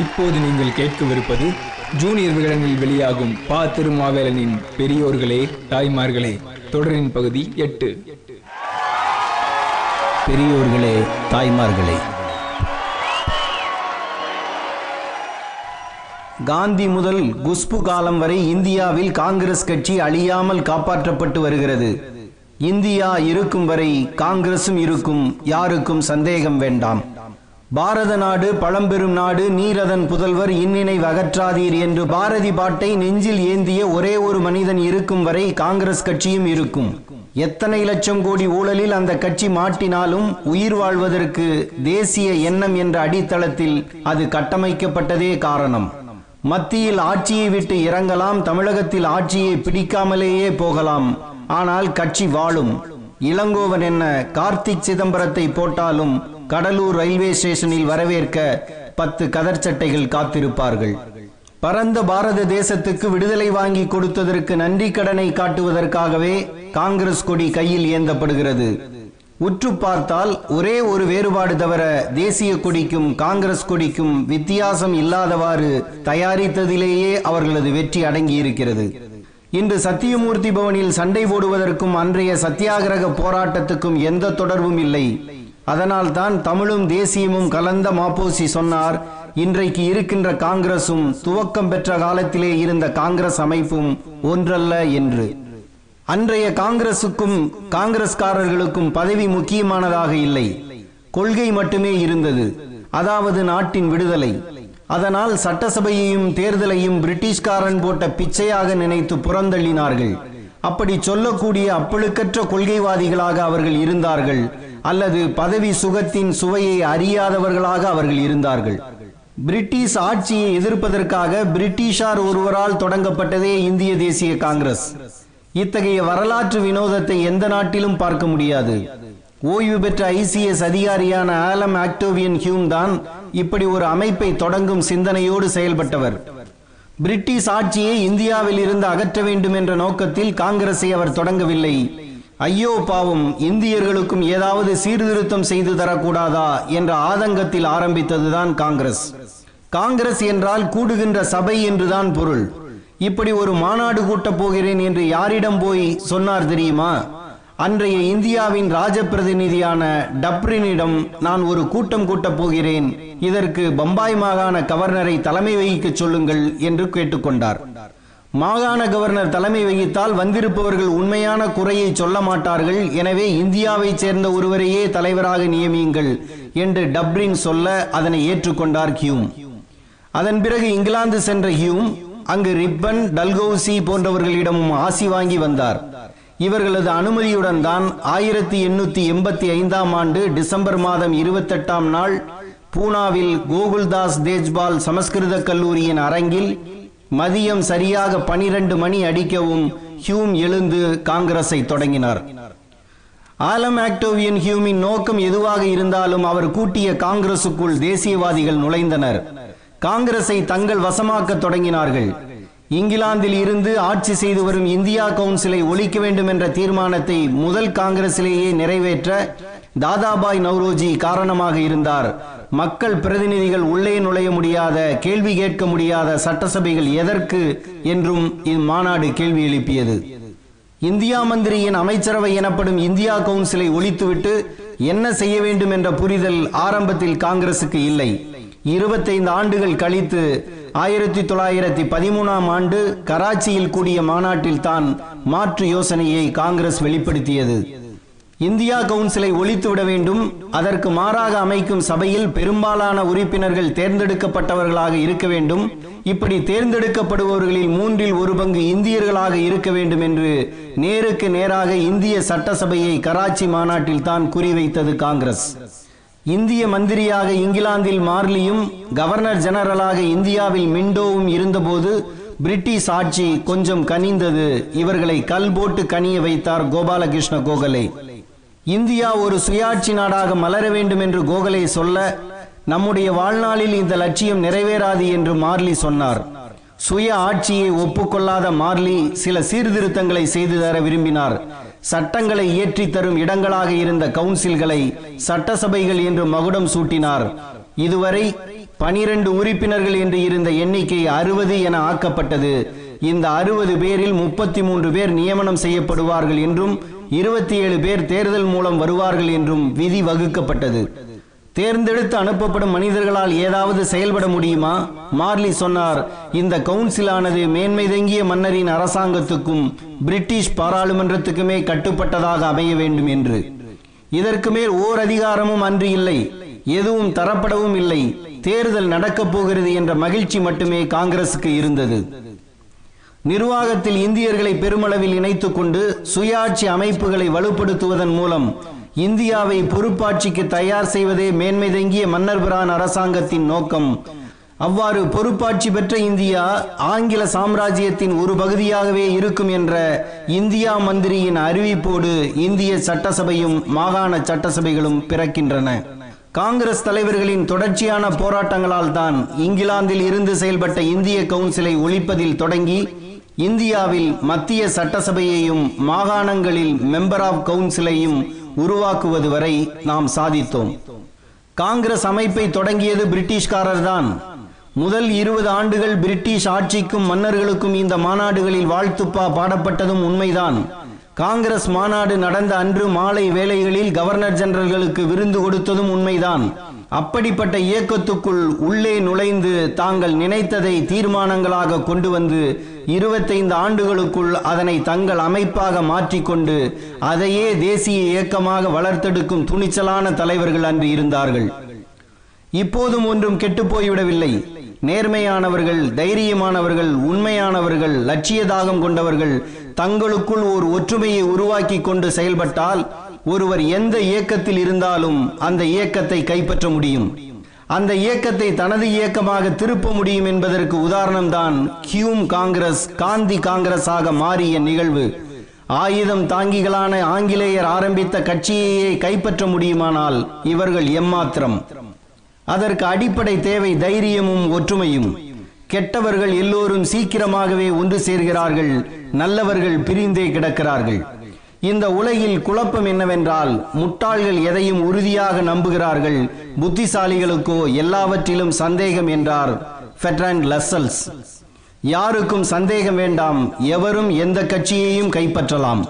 இப்போது நீங்கள் கேட்கவிருப்பது ஜூனியர் விகடனில் வெளியாகும் பாத்ரு மாவேலனின் பெரியோர்களே தாய்மார்களே தொடரின் பகுதி 8. பெரியோர்களே தாய்மார்களே. காந்தி முதல் குஷ்பு காலம் வரை இந்தியாவில் காங்கிரஸ் கட்சி அழியாமல் காப்பாற்றப்பட்டு வருகிறது. இந்தியா இருக்கும் வரை காங்கிரசும் இருக்கும், யாருக்கும் சந்தேகம் வேண்டாம். பாரத நாடு பழம்பெரும் நாடு, நீரதன் புதல்வர் இன்னினை அகற்றாதீர் என்று பாரதி பாட்டை நெஞ்சில் ஏந்திய ஒரே ஒரு மனிதன் இருக்கும் வரை காங்கிரஸ் கட்சியும் இருக்கும். எத்தனை லட்சம் கோடி ஊழலில் அந்த கட்சி மாட்டினாலும் உயிர் வாழ்வதற்கு தேசிய எண்ணம் என்ற அடித்தளத்தில் அது கட்டமைக்கப்பட்டதே காரணம். மத்தியில் ஆட்சியை விட்டு இறங்கலாம், தமிழகத்தில் ஆட்சியை பிடிக்காமலேயே போகலாம், ஆனால் கட்சி வாழும். இளங்கோவன் என்ன கார்த்திக் சிதம்பரத்தை போட்டாலும் கடலூர் ரயில்வே ஸ்டேஷனில் வரவேற்க 10 கதர் சட்டைகள் காத்திருப்பார்கள். பரந்த பாரத தேசத்துக்கு விடுதலை வாங்கி கொடுத்ததற்கு நன்றி கடனை காட்டுவதற்காகவே காங்கிரஸ் கொடி கையில் ஏந்தப்படுகிறது. உற்று பார்த்தால் ஒரே ஒரு வேறுபாடு தவிர தேசிய கொடிக்கும் காங்கிரஸ் கொடிக்கும் வித்தியாசம் இல்லாதவாறு தயாரித்ததிலேயே அவர்களது வெற்றி அடங்கியிருக்கிறது. இன்று சத்தியமூர்த்தி பவனில் சண்டை போடுவதற்கும் அன்றைய சத்தியாகிரக போராட்டத்துக்கும் எந்த தொடர்பும் இல்லை. அதனால் தான் தமிழும் தேசியமும் கலந்த மாப்போசி சொன்னார், இன்றைக்கு இருக்கின்ற காங்கிரசும் துவக்கம் பெற்ற காலத்திலே இருந்த காங்கிரஸ் அமைப்பும் ஒன்றல்ல என்று. அன்றைய காங்கிரசுக்கும் காங்கிரஸ்காரர்களுக்கும் பதவி முக்கியமானதாக இல்லை, கொள்கை மட்டுமே இருந்தது, அதாவது நாட்டின் விடுதலை. அதனால் சட்டசபையையும் தேர்தலையும் பிரிட்டிஷ்காரன் போட்ட பிச்சையாக நினைத்து புறந்தள்ளினார்கள். அப்படி சொல்லக்கூடிய அப்பழுக்கற்ற கொள்கைவாதிகளாக அவர்கள் இருந்தார்கள், அல்லது பதவி சுகத்தின் சுவையை அறியாதவர்களாக அவர்கள் இருந்தார்கள். பிரிட்டிஷ் ஆட்சியை எதிர்ப்பதற்காக பிரிட்டிஷார் ஒருவரால் தொடங்கப்பட்டதே இந்திய தேசிய காங்கிரஸ். இத்தகைய வரலாற்று வினோதத்தை எந்த நாட்டிலும் பார்க்க முடியாது. ஓய்வு பெற்ற ICS அதிகாரியான ஆலன் ஆக்டோவியன் ஹியூம் தான் இப்படி ஒரு அமைப்பை தொடங்கும் சிந்தனையோடு செயல்பட்டவர். பிரிட்டிஷ் ஆட்சியை இந்தியாவில் இருந்து அகற்ற வேண்டும் என்ற நோக்கத்தில் காங்கிரஸை அவர் தொடங்கவில்லை. ஐயோ பாவம், இந்தியர்களுக்கும் ஏதாவது சீர்திருத்தம் செய்து தரக்கூடாதா என்ற ஆதங்கத்தில் ஆரம்பித்ததுதான் காங்கிரஸ். காங்கிரஸ் என்றால் கூடுகின்ற சபை என்றுதான் பொருள். இப்படி ஒரு மாநாடு கூட்டப் போகிறேன் என்று யாரிடம் போய் சொன்னார் தெரியுமா? அன்றைய இந்தியாவின் ராஜபிரதிநிதியான டப்ரினிடம் நான் ஒரு கூட்டம் கூட்டப் போகிறேன், இதற்கு பம்பாய் மாகாண கவர்னரை தலைமை வகிக்க சொல்லுங்கள் என்று கேட்டுக்கொண்டார். மாகாண கவர்னர் தலைமை வகித்தால் வந்திருப்பவர்கள் உண்மையான குறையை சொல்ல மாட்டார்கள், எனவே இந்தியாவைச் சேர்ந்த ஒருவரையே தலைவராக நியமியுங்கள் என்று டப்ரின் சொல்ல அதனை ஏற்றுக்கொண்டார் ஹியூம். அதன் பிறகு இங்கிலாந்து சென்ற ஹியூம் அங்கு ரிப்பன் டல்கவுசி போன்றவர்களிடமும் ஆசி வாங்கி வந்தார். இவர்களது அனுமதியுடன் தான் 1885 டிசம்பர் மாதம் 28 நாள் பூனாவில் கோகுல்தாஸ் தேஜ்பால் சமஸ்கிருத கல்லூரியின் அரங்கில் மதியம் சரியாக 12 மணி அடிக்கவும் ஹியூம் எழுந்து காங்கிரஸை தொடங்கினார். ஆலன் ஆக்டோவியன் ஹியூமின் நோக்கம் எதுவாக இருந்தாலும் அவர் கூட்டிய காங்கிரசுக்குள் தேசியவாதிகள் நுழைந்தனர். காங்கிரஸை தங்கள் வசமாக்க தொடங்கினார்கள். இங்கிலாந்தில் இருந்து ஆட்சி செய்து வரும் இந்தியா கவுன்சிலை ஒழிக்க வேண்டும் என்ற தீர்மானத்தை முதல் காங்கிரசிலேயே நிறைவேற்ற தாதாபாய் நௌரோஜி காரணமாக இருந்தார். மக்கள் பிரதிநிதிகள் உள்ளே நுழைய முடியாத, கேள்வி கேட்க முடியாத சட்டசபைகள் எதற்கு என்றும் இம்மாநாடு கேள்வி எழுப்பியது. இந்தியா மந்திரியின் அமைச்சரவை எனப்படும் இந்தியா கவுன்சிலை ஒழித்துவிட்டு என்ன செய்ய வேண்டும் என்ற புரிதல் ஆரம்பத்தில் காங்கிரசுக்கு இல்லை. 25 ஆண்டுகள் கழித்து 1913 கராச்சியில் கூடிய மாநாட்டில் தான் மாற்று யோசனையை காங்கிரஸ் வெளிப்படுத்தியது. இந்தியா கவுன்சிலை ஒழித்துவிட வேண்டும், அதற்கு மாறாக அமைக்கும் சபையில் பெரும்பாலான உறுப்பினர்கள் தேர்ந்தெடுக்கப்பட்டவர்களாக இருக்க வேண்டும், இப்படி தேர்ந்தெடுக்கப்படுபவர்களில் 3 1/4 இந்தியர்களாக இருக்க வேண்டும் என்று நேருக்கு நேராக இந்திய சட்டசபையை கராச்சி மாநாட்டில் தான் குறிவைத்தது காங்கிரஸ். இந்திய மந்திரியாக இங்கிலாந்தில் மார்லியும் கவர்னர் ஜெனரலாக இந்தியாவில் மிண்டோவும் இருந்தபோது பிரிட்டிஷ் ஆட்சி கொஞ்சம் கனிந்தது. இவர்களை கல் போட்டு கனிய வைத்தார் கோபாலகிருஷ்ண கோகலே. இந்தியா ஒரு சுயாட்சி நாடாக மலர வேண்டும் என்று கோகலே சொல்ல, நம்முடைய வாழ்நாளில் இந்த லட்சியம் நிறைவேறாது என்று மார்லி சொன்னார். சுய ஆட்சியை ஒப்புக்கொள்ளாத மார்லி சில சீர்திருத்தங்களை செய்து தர விரும்பினார். சட்டங்களை இயற்றி தரும் இடங்களாக இருந்த கவுன்சில்களை சட்டசபைகள் என்று மகுடம் சூட்டினார். இதுவரை 12 உறுப்பினர்கள் என்று இருந்த எண்ணிக்கை 60 என ஆக்கப்பட்டது. இந்த 60 பேரில் 33 பேர் நியமனம் செய்யப்படுவார்கள் என்றும் 27 பேர் தேர்தல் மூலம் வருவார்கள் என்றும் விதி வகுக்கப்பட்டது. தேர்ந்தெடுத்து அனுப்பப்படும் மனிதர்களால் ஏதாவது செயல்பட முடியுமா? மார்லி சொன்னார், இந்த கவுன்சிலானது மேன்மை தங்கிய மன்னரின் அரசாங்கத்துக்கும் பிரிட்டிஷ் பாராளுமன்றத்துக்குமே கட்டுப்பட்டதாக அமைய வேண்டும் என்று. இதற்கு மேல் ஓர் அதிகாரமும் அன்று இல்லை, எதுவும் தரப்படவும் இல்லை. தேர்தல் நடக்கப் போகிறது என்ற மகிழ்ச்சி மட்டுமே காங்கிரசுக்கு இருந்தது. நிர்வாகத்தில் இந்தியர்களை பெருமளவில் இணைத்துக் கொண்டு சுயாட்சி அமைப்புகளை வலுப்படுத்துவதன் மூலம் இந்தியாவை பொறுப்பாட்சிக்கு தயார் செய்வதே மேன்மை தங்கிய மன்னர் பிரான் அரசாங்கத்தின் நோக்கம். அவ்வாறு பொறுப்பாட்சி பெற்ற இந்தியா ஆங்கில சாம்ராஜ்யத்தின் ஒரு பகுதியாகவே இருக்கும் என்ற இந்தியா மந்திரியின் அறிவிப்போடு இந்திய சட்டசபையும் மாகாண சட்டசபைகளும் பிறக்கின்றன. காங்கிரஸ் தலைவர்களின் தொடர்ச்சியான போராட்டங்களால் தான் இங்கிலாந்தில் இருந்து செயல்பட்ட இந்திய கவுன்சிலை ஒழிப்பதில் தொடங்கி இந்தியாவில் மத்திய சட்டசபையையும் மாகாணங்களில் மெம்பர் ஆஃப் கவுன்சிலையும் உருவாக்குவது வரை நாம் சாதித்தோம். காங்கிரஸ் அமைப்பை தொடங்கியது பிரிட்டிஷ்காரர் தான். முதல் 20 ஆண்டுகள் பிரிட்டிஷ் ஆட்சிக்கும் மன்னர்களுக்கும் இந்த மாநாடுகளில் வாழ்த்துப்பா பாடப்பட்டதும் உண்மைதான். காங்கிரஸ் மாநாடு நடந்த அன்று மாலை வேளைகளில் கவர்னர் ஜெனரல்களுக்கு விருந்து கொடுத்ததும் உண்மைதான். அப்படிப்பட்ட இயக்கத்துக்குள் உள்ளே நுழைந்து தாங்கள் நினைத்ததை தீர்மானங்களாக கொண்டு வந்து 25 ஆண்டுகளுக்குள் அதனை தங்கள் அமைப்பாக மாற்றிக்கொண்டு அதையே தேசிய இயக்கமாக வளர்த்தெடுக்கும் துணிச்சலான தலைவர்கள் அன்று இருந்தார்கள். இப்போதும் ஒன்றும் கெட்டுப்போய்விடவில்லை. நேர்மையானவர்கள், தைரியமானவர்கள், உண்மையானவர்கள், லட்சிய தாகம் கொண்டவர்கள் தங்களுக்குள் ஒரு ஒற்றுமையை உருவாக்கி கொண்டு செயல்பட்டால் ஒருவர் எந்த இயக்கத்தில் இருந்தாலும் அந்த இயக்கத்தை கைப்பற்ற முடியும், அந்த இயக்கத்தை தனது இயக்கமாக திருப்ப முடியும் என்பதற்கு உதாரணம்தான் ஹியூம் காங்கிரஸ், காந்தி காங்கிரஸாக மாறிய நிகழ்வு. ஆயுதம் தாங்கிகளான ஆங்கிலேயர் ஆரம்பித்த கட்சியையே கைப்பற்ற முடியுமானால் இவர்கள் எம்மாத்திரம்? அதற்கு அடிப்படை தேவை தைரியமும் ஒற்றுமையும். கெட்டவர்கள் எல்லோரும் சீக்கிரமாகவே ஒன்று சேர்கிறார்கள், நல்லவர்கள் பிரிந்தே கிடக்கிறார்கள். இந்த உலகில் குழப்பம் என்னவென்றால் முட்டாள்கள் எதையும் உறுதியாக நம்புகிறார்கள், புத்திசாலிகளுக்கோ எல்லாவற்றிலும் சந்தேகம் என்றார் பெர்ட்ரண்ட் ரஸ்ஸல். யாருக்கும் சந்தேகம் வேண்டாம், எவரும் எந்த கட்சியையும் கைப்பற்றலாம்.